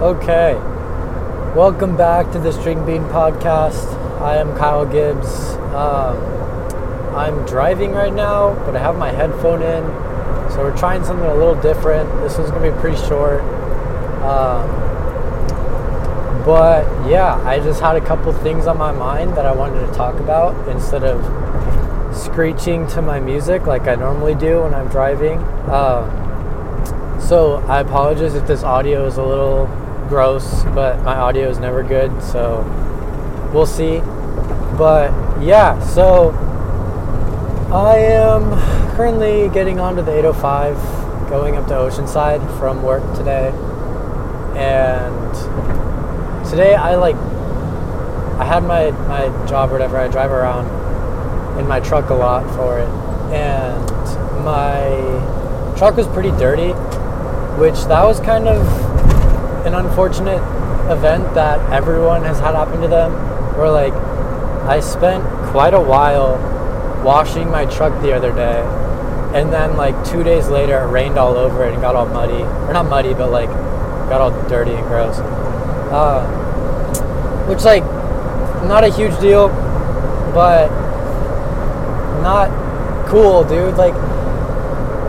Okay, welcome back to the String Bean Podcast. I am Kyle Gibbs. I'm driving right now, but I have my headphone in, so we're trying something a little different. This one's gonna be pretty short, but yeah, I just had a couple things on my mind that I wanted to talk about instead of screeching to my music like I normally do when I'm driving. So I apologize if this audio is a little gross, but my audio is never good, so we'll see. But yeah, so I am currently getting onto the 805 going up to Oceanside from work today, and today I had my job or whatever. I drive around in my truck a lot for it, and my truck was pretty dirty, which that was kind of an unfortunate event that everyone has had happen to them, where like I spent quite a while washing my truck the other day, and then like 2 days later it rained all over it and got all muddy, or not muddy, but like got all dirty and gross, which like not a huge deal, but not cool, dude. Like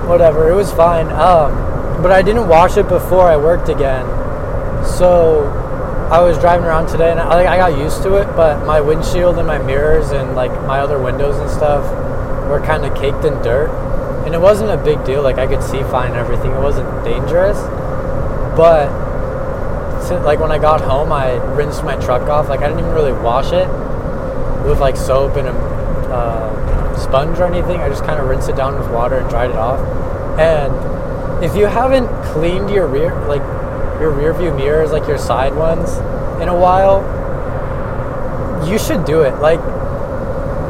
whatever, it was fine, but I didn't wash it before I worked again. So I was driving around today, and I got used to it, but my windshield and my mirrors and like my other windows and stuff were kind of caked in dirt, and it wasn't a big deal. Like I could see fine and everything, it wasn't dangerous, but like when I got home I rinsed my truck off. Like I didn't even really wash it with like soap and a sponge or anything. I just kind of rinsed it down with water and dried it off. And if you haven't cleaned your rear, like your rear view mirrors, like your side ones, in a while, you should do it. Like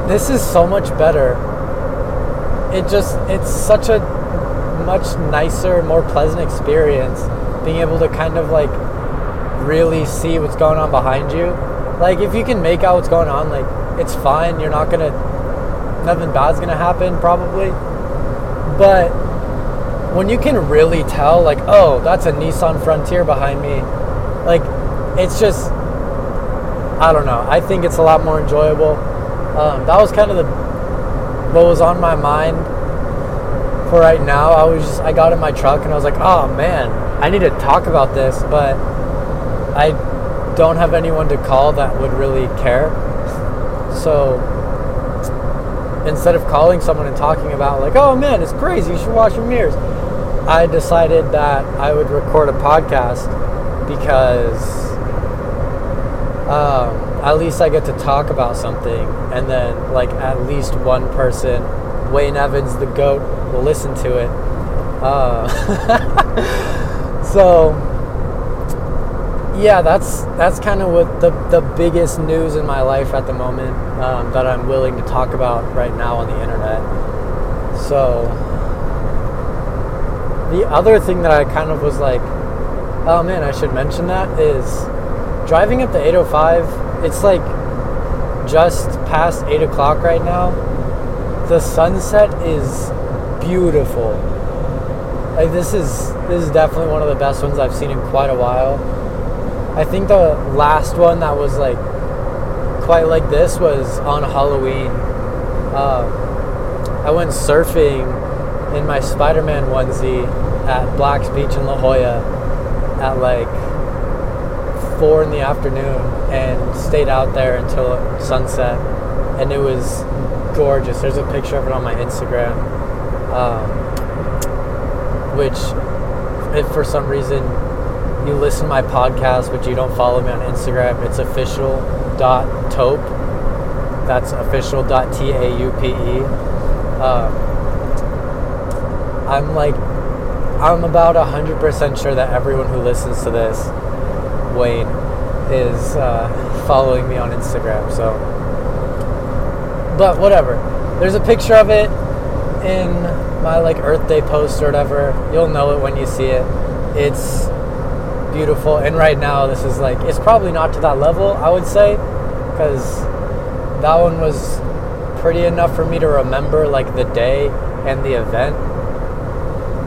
this is so much better. It's such a much nicer, more pleasant experience being able to kind of like really see what's going on behind you. Like if you can make out what's going on, like it's fine. You're not gonna, nothing bad's gonna happen probably. But when you can really tell, like, oh, that's a Nissan Frontier behind me, like, it's just, I don't know. I think it's a lot more enjoyable. That was kind of what was on my mind for right now. I got in my truck and I was like, oh man, I need to talk about this, but I don't have anyone to call that would really care. So instead of calling someone and talking about like, oh man, it's crazy, you should wash your mirrors, I decided that I would record a podcast because at least I get to talk about something, and then like at least one person, Wayne Evans, the GOAT, will listen to it. So yeah, that's kind of what the biggest news in my life at the moment, that I'm willing to talk about right now on the internet. So the other thing that I kind of was like, oh man, I should mention that, is driving up the 805, it's like just past 8 o'clock right now. The sunset is beautiful. Like this is definitely one of the best ones I've seen in quite a while. I think the last one that was like quite like this was on Halloween. I went surfing in my Spider-Man onesie at Black's Beach in La Jolla at like 4 in the afternoon, and stayed out there until sunset, and it was gorgeous. There's a picture of it on my Instagram, which if for some reason you listen to my podcast but you don't follow me on Instagram, it's official.taupe. That's official.taupe. I'm about 100% sure that everyone who listens to this, Wayne, is following me on Instagram, so, but whatever. There's a picture of it in my like Earth Day post or whatever. You'll know it when you see it. It's beautiful. And right now this is like, it's probably not to that level, I would say, because that one was pretty enough for me to remember like the day and the event.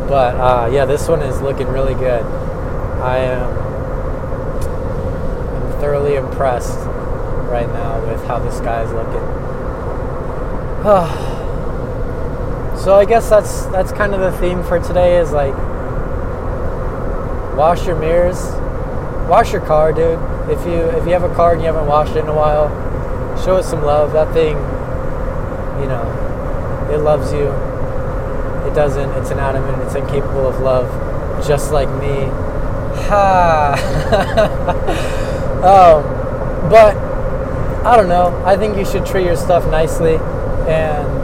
But yeah, this one is looking really good. I am thoroughly impressed right now with how this guy is looking. So I guess that's kind of the theme for today is like, wash your mirrors, wash your car, dude. If you have a car and you haven't washed it in a while, show it some love. That thing, you know, it loves you. It doesn't. It's inanimate. It's incapable of love, just like me. Ha. But I don't know. I think you should treat your stuff nicely, and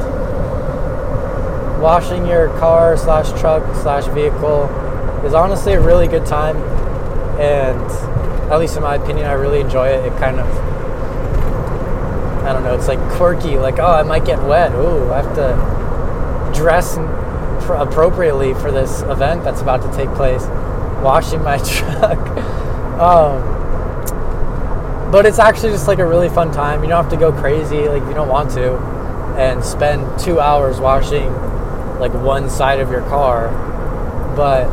washing your car / truck / vehicle is honestly a really good time, and at least in my opinion, I really enjoy it. It kind of, I don't know, it's like quirky, like, oh, I might get wet. Ooh, I have to dress appropriately for this event that's about to take place. Washing my truck. But it's actually just like a really fun time. You don't have to go crazy, like you don't want to, and spend 2 hours washing like one side of your car. But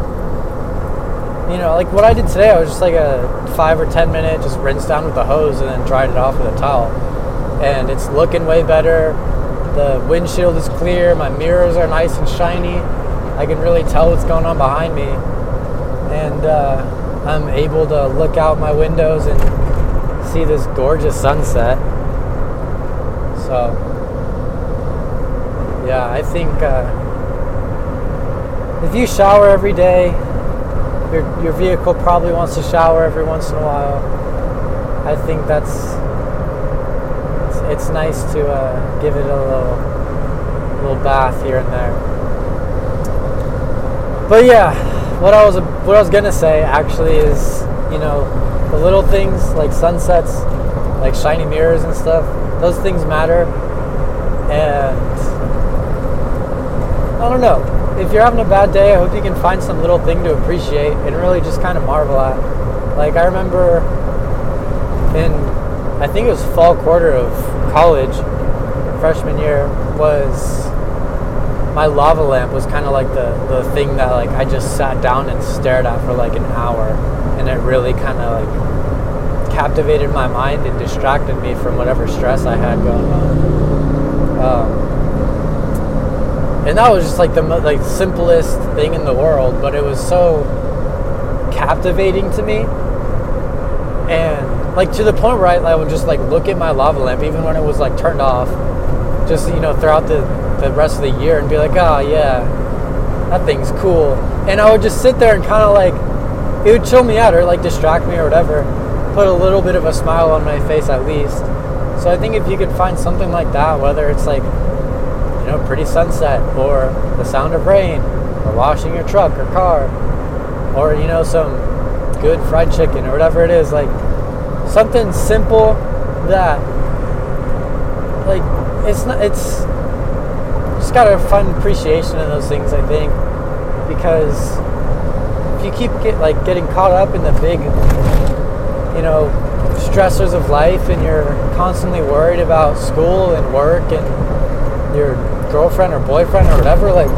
you know, like what I did today, I was just like a 5 or 10 minute just rinse down with the hose and then dried it off with a towel, and it's looking way better. The windshield is clear, my mirrors are nice and shiny, I can really tell what's going on behind me, and I'm able to look out my windows and see this gorgeous sunset. So yeah, I think if you shower every day, your vehicle probably wants to shower every once in a while. I think it's nice to give it a little bath here and there. But yeah, what I was gonna say actually is, you know, the little things like sunsets, like shiny mirrors and stuff, those things matter. And I don't know, if you're having a bad day, I hope you can find some little thing to appreciate and really just kind of marvel at. Like, I remember in, I think it was fall quarter of college, freshman year, was my lava lamp was kind of like the thing that like I just sat down and stared at for like an hour, and it really kind of like captivated my mind and distracted me from whatever stress I had going on. And that was just like the simplest thing in the world, but it was so captivating to me, and like to the point where I would just like look at my lava lamp even when it was like turned off, just, you know, throughout the rest of the year, and be like, oh yeah, that thing's cool. And I would just sit there and kind of like, it would chill me out or like distract me or whatever, put a little bit of a smile on my face at least. So I think if you could find something like that, whether it's like, you know, pretty sunset, or the sound of rain, or washing your truck or car, or, you know, some good fried chicken or whatever it is, like something simple that like it's just gotta find appreciation in those things, I think, because if you keep getting caught up in the big, you know, stressors of life, and you're constantly worried about school and work and your girlfriend or boyfriend or whatever, like,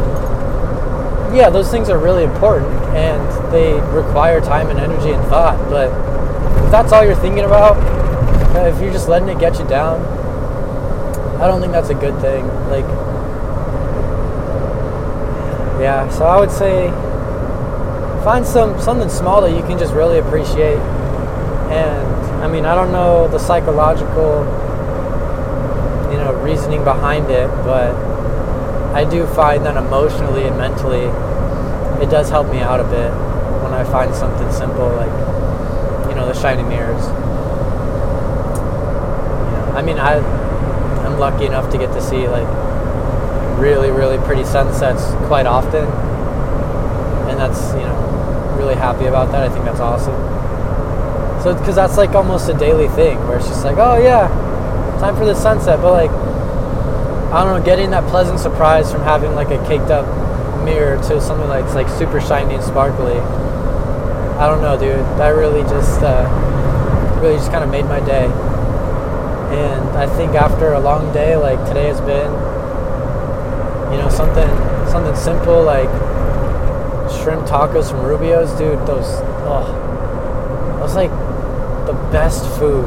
yeah, those things are really important and they require time and energy and thought, but if that's all you're thinking about, if you're just letting it get you down, I don't think that's a good thing. Like, yeah, so I would say find something small that you can just really appreciate. And I mean, I don't know the psychological reasoning behind it, but I do find that emotionally and mentally it does help me out a bit when I find something simple like, you know, the shiny mirrors. You know, I mean, I'm lucky enough to get to see like really, really pretty sunsets quite often, and that's, you know, really happy about that. I think that's awesome. So, because that's like almost a daily thing where it's just like, oh yeah, time for the sunset, but like, I don't know, getting that pleasant surprise from having like a caked up mirror to something that's like super shiny and sparkly, I don't know, dude, that really just kind of made my day. And I think after a long day like today has been, you know, something simple like shrimp tacos from Rubio's, dude, those, oh, I was like, the best food.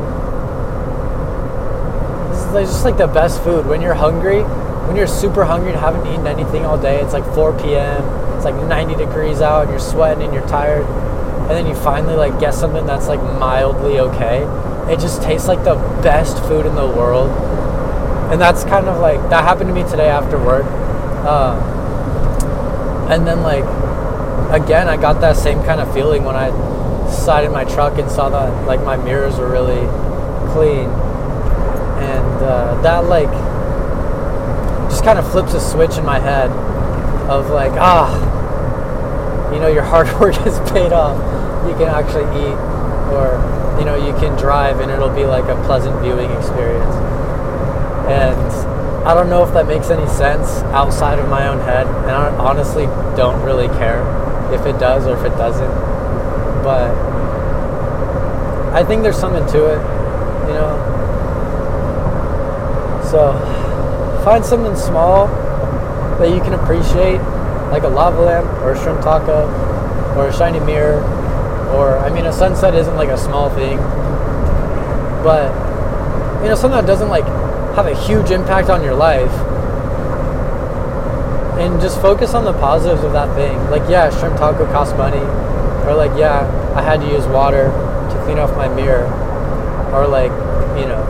It's just like the best food. When you're hungry, when you're super hungry and haven't eaten anything all day, it's like 4 p.m., it's like 90 degrees out and you're sweating and you're tired, and then you finally like get something that's like mildly okay. It just tastes like the best food in the world. And that's kind of like, that happened to me today after work. And then like, again, I got that same kind of feeling when I sided my truck and saw that like my mirrors were really clean. And that like, just kind of flips a switch in my head of like, you know, your hard work is paid off. You can actually eat, or, you know, you can drive and it'll be like a pleasant viewing experience. And I don't know if that makes any sense outside of my own head, and I honestly don't really care if it does or if it doesn't, but I think there's something to it, you know? So find something small that you can appreciate, like a lava lamp or a shrimp taco or a shiny mirror, or, I mean, a sunset isn't like a small thing, but, you know, something that doesn't like have a huge impact on your life, and just focus on the positives of that thing. Like, yeah, shrimp taco costs money, or like, yeah, I had to use water to clean off my mirror, or like, you know,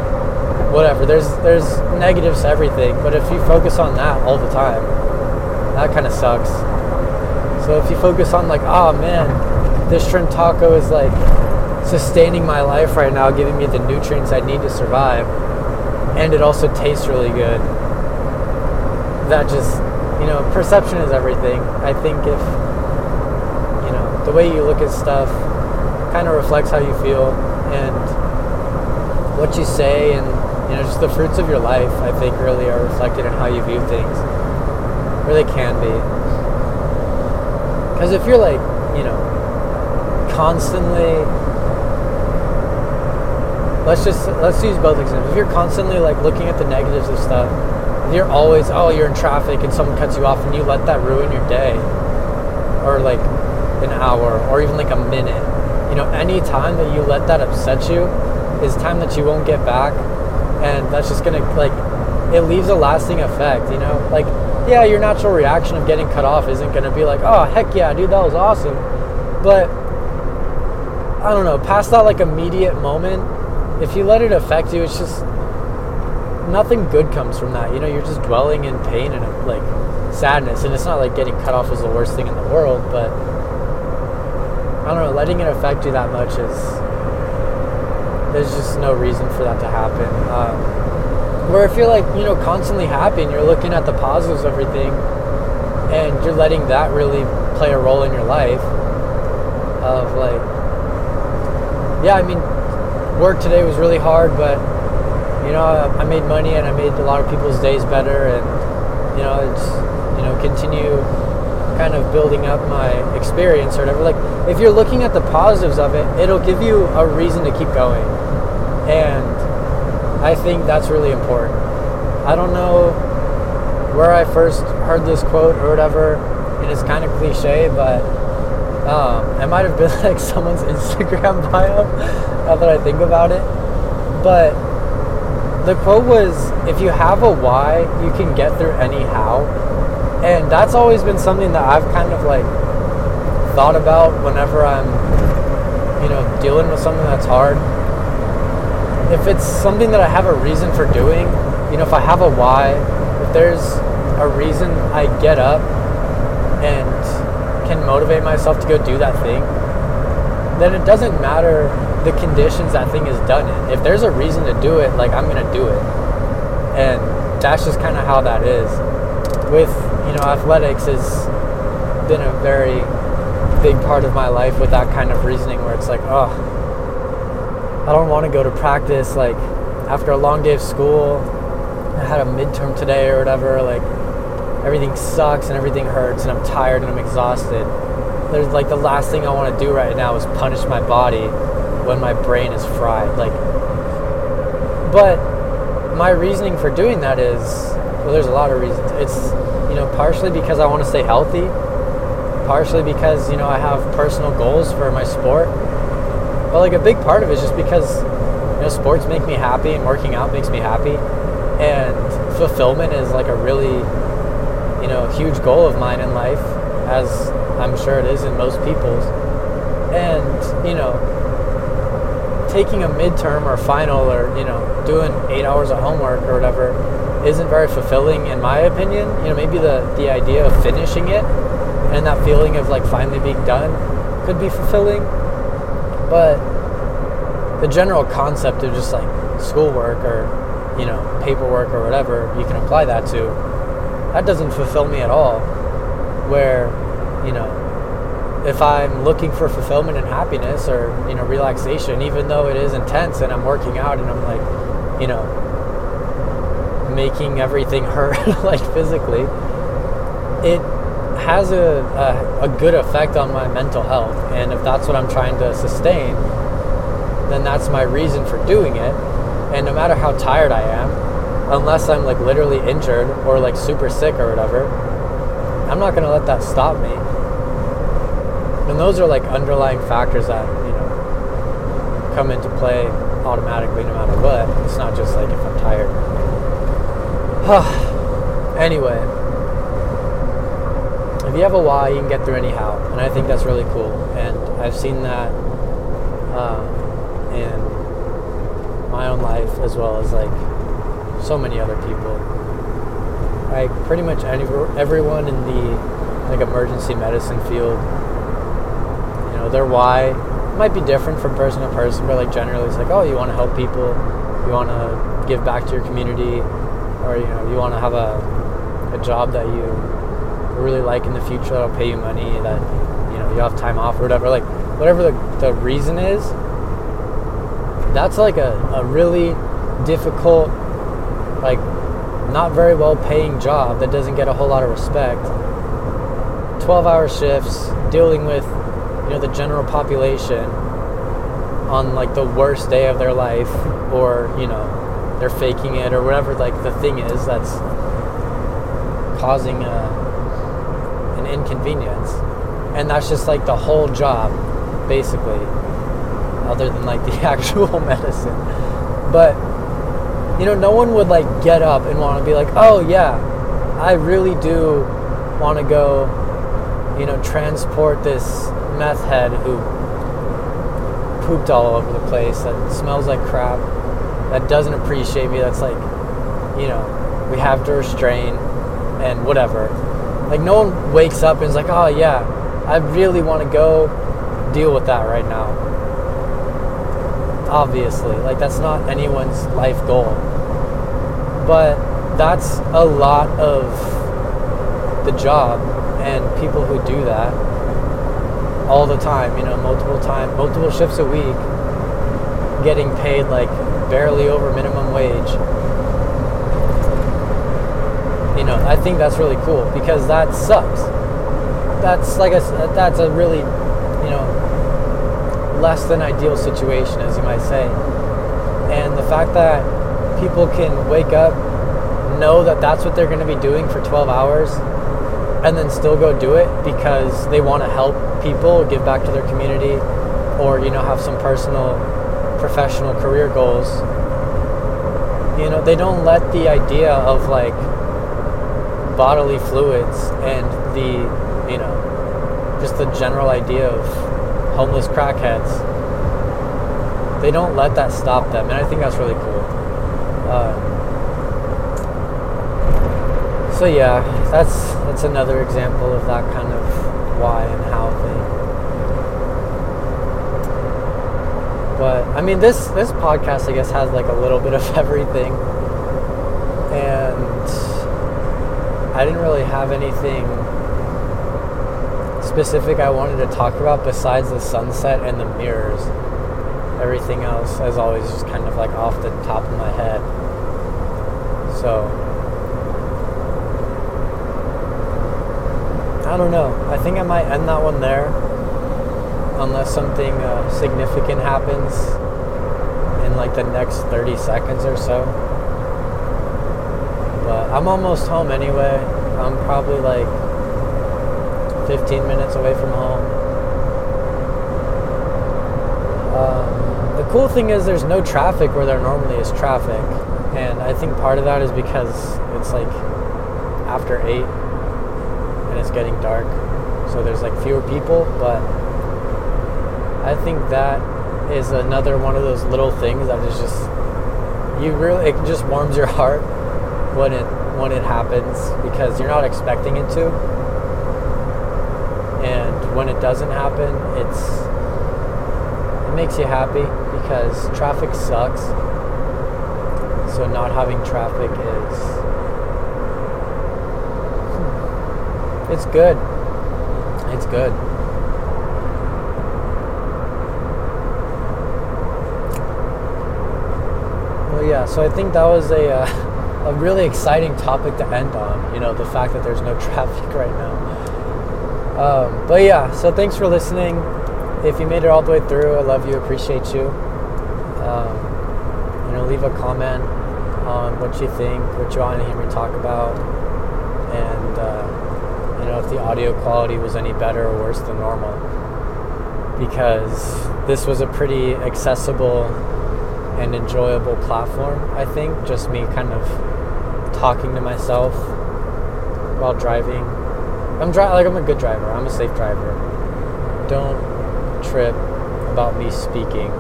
whatever. There's negatives to everything, but if you focus on that all the time, that kind of sucks. So if you focus on like, oh man, this shrimp taco is like sustaining my life right now, giving me the nutrients I need to survive, and it also tastes really good. That just, you know, perception is everything. I think if, you know, the way you look at stuff kind of reflects how you feel and what you say, and, you know, just the fruits of your life, I think, really are reflected in how you view things. Or they can be. Because if you're like, you know, constantly, let's use both examples. If you're constantly like looking at the negatives of stuff, if you're always, oh, you're in traffic and someone cuts you off and you let that ruin your day, or like an hour, or even like a minute, you know, any time that you let that upset you is time that you won't get back, and that's just gonna, like, it leaves a lasting effect, you know? Like, yeah, your natural reaction of getting cut off isn't gonna be like, oh, heck yeah, dude, that was awesome, but I don't know, past that like immediate moment, if you let it affect you, it's just nothing good comes from that. You know, you're just dwelling in pain and like sadness, and it's not like getting cut off is the worst thing in the world, but I don't know, letting it affect you that much is, there's just no reason for that to happen. Where if you're like, you know, constantly happy and you're looking at the positives of everything and you're letting that really play a role in your life of like, yeah, I mean, work today was really hard, but, you know, I made money and I made a lot of people's days better, and, you know, it's, you know, continue kind of building up my experience or whatever. Like, if you're looking at the positives of it, it'll give you a reason to keep going, and I think that's really important. I don't know where I first heard this quote or whatever, and it's kind of cliche, but it might have been like someone's Instagram bio. Now that I think about it, but the quote was, if you have a why, you can get through any how. And that's always been something that I've kind of like thought about whenever I'm, you know, dealing with something that's hard. If it's something that I have a reason for doing, you know, if I have a why, if there's a reason I get up and can motivate myself to go do that thing, then it doesn't matter the conditions that thing is done in. If there's a reason to do it, like, I'm gonna do it. And that's just kind of how that is. With, you know, athletics has been a very big part of my life with that kind of reasoning, where it's like, oh, I don't want to go to practice, like, after a long day of school, I had a midterm today or whatever, like, everything sucks and everything hurts and I'm tired and I'm exhausted. There's like, the last thing I want to do right now is punish my body when my brain is fried, like, but my reasoning for doing that is, well, there's a lot of reasons. It's, you know, partially because I want to stay healthy, partially because, you know, I have personal goals for my sport, But like a big part of it is just because, you know, sports make me happy and working out makes me happy, and fulfillment is like a really, you know, huge goal of mine in life, as I'm sure it is in most people's. And, you know, taking a midterm or final or, you know, doing 8 hours of homework or whatever isn't very fulfilling in my opinion. You know, maybe the idea of finishing it and that feeling of like finally being done could be fulfilling, but the general concept of just like schoolwork or, you know, paperwork or whatever you can apply that to, that doesn't fulfill me at all. Where, you know, if I'm looking for fulfillment and happiness or, you know, relaxation, even though it is intense and I'm working out and I'm like, you know, making everything hurt like physically, it has a good effect on my mental health. And if that's what I'm trying to sustain, then that's my reason for doing it. And no matter how tired I am, unless I'm like literally injured or like super sick or whatever, I'm not going to let that stop me. And those are like underlying factors that, you know, come into play automatically no matter what. It's not just like if I'm tired. Anyway, if you have a why, you can get through any how. And I think that's really cool. And I've seen that in my own life as well as like so many other people. Like pretty much everyone in the like emergency medicine field, their why might be different from person to person, but like generally it's like, oh, you want to help people, you want to give back to your community, or, you know, you want to have a job that you really like in the future that'll pay you money, that, you know, you have time off or whatever. Like whatever the reason is, that's like a really difficult, like not very well paying job that doesn't get a whole lot of respect, 12-hour shifts, dealing with, you know, the general population on like the worst day of their life, or, you know, they're faking it or whatever like the thing is that's causing an inconvenience. And that's just like the whole job basically, other than like the actual medicine. But, you know, no one would like get up and want to be like, oh yeah, I really do want to go, you know, transport this meth head who pooped all over the place, that smells like crap, that doesn't appreciate me, that's like, you know, we have to restrain and whatever. Like no one wakes up and is like, oh yeah, I really want to go deal with that right now. Obviously, like that's not anyone's life goal, but that's a lot of the job, and people who do that all the time, you know, multiple shifts a week, getting paid like barely over minimum wage. You know, I think that's really cool because that sucks. That's like that's a really, you know, less than ideal situation, as you might say. And the fact that people can wake up, know that that's what they're going to be doing for 12 hours, and then still go do it because they want to help people, give back to their community, or, you know, have some personal, professional career goals. You know, they don't let the idea of like bodily fluids and the, you know, just the general idea of homeless crackheads, they don't let that stop them, and I think that's really cool. So yeah, that's another example of that kind of why and how thing. But I mean, this podcast I guess has like a little bit of everything, and I didn't really have anything specific I wanted to talk about besides the sunset and the mirrors. Everything else, as always, just kind of like off the top of my head. So I don't know. I think I might end that one there, unless something significant happens in like the next 30 seconds or so. But I'm almost home anyway. I'm probably like 15 minutes away from home. cool thing is there's no traffic where there normally is traffic. And I think part of that is because it's like after 8 and it's getting dark. So there's like fewer people, but I think that is another one of those little things that is just, you really, it just warms your heart when it happens, because you're not expecting it to. And when it doesn't happen, it makes you happy, because traffic sucks. So not having traffic is, it's good. It's good. Well, yeah, so I think that was a really exciting topic to end on, you know, the fact that there's no traffic right now. But yeah, so thanks for listening. If you made it all the way through, I love you, appreciate you. You know, leave a comment on what you think, what you want to hear me talk about, and you know, if the audio quality was any better or worse than normal, because this was a pretty accessible and enjoyable platform, I think, just me kind of talking to myself while driving. I'm a good driver, I'm a safe driver. Don't trip about me speaking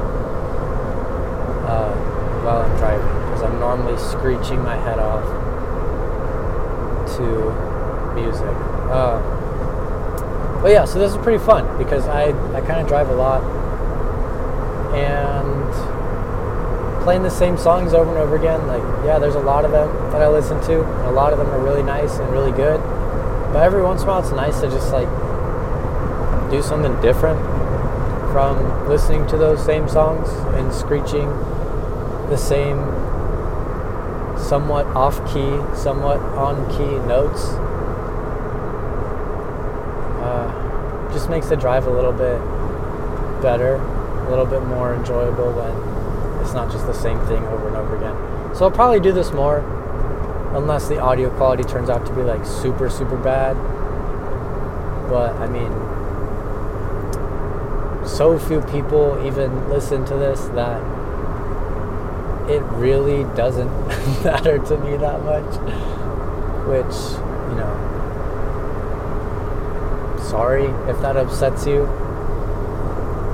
while I'm driving, because I'm normally screeching my head off to music. But yeah, so this is pretty fun, because I kind of drive a lot, and playing the same songs over and over again, like, yeah, there's a lot of them that I listen to, and a lot of them are really nice and really good, but every once in a while it's nice to just like do something different from listening to those same songs and screeching the same somewhat off-key, somewhat on-key notes. Just makes the drive a little bit better, a little bit more enjoyable when it's not just the same thing over and over again. So I'll probably do this more, unless the audio quality turns out to be like super, super bad. But I mean, so few people even listen to this that it really doesn't matter to me that much, which, you know, sorry if that upsets you.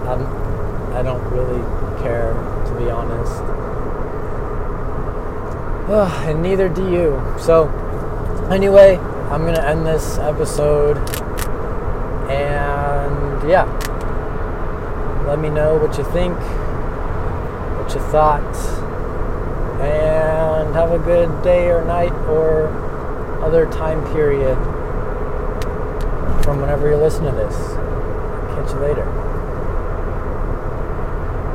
I don't really care, to be honest. And neither do you. So, anyway, I'm going to end this episode. And, yeah. Let me know what you think, what you thought. And have a good day or night or other time period from whenever you listen to this. Catch you later.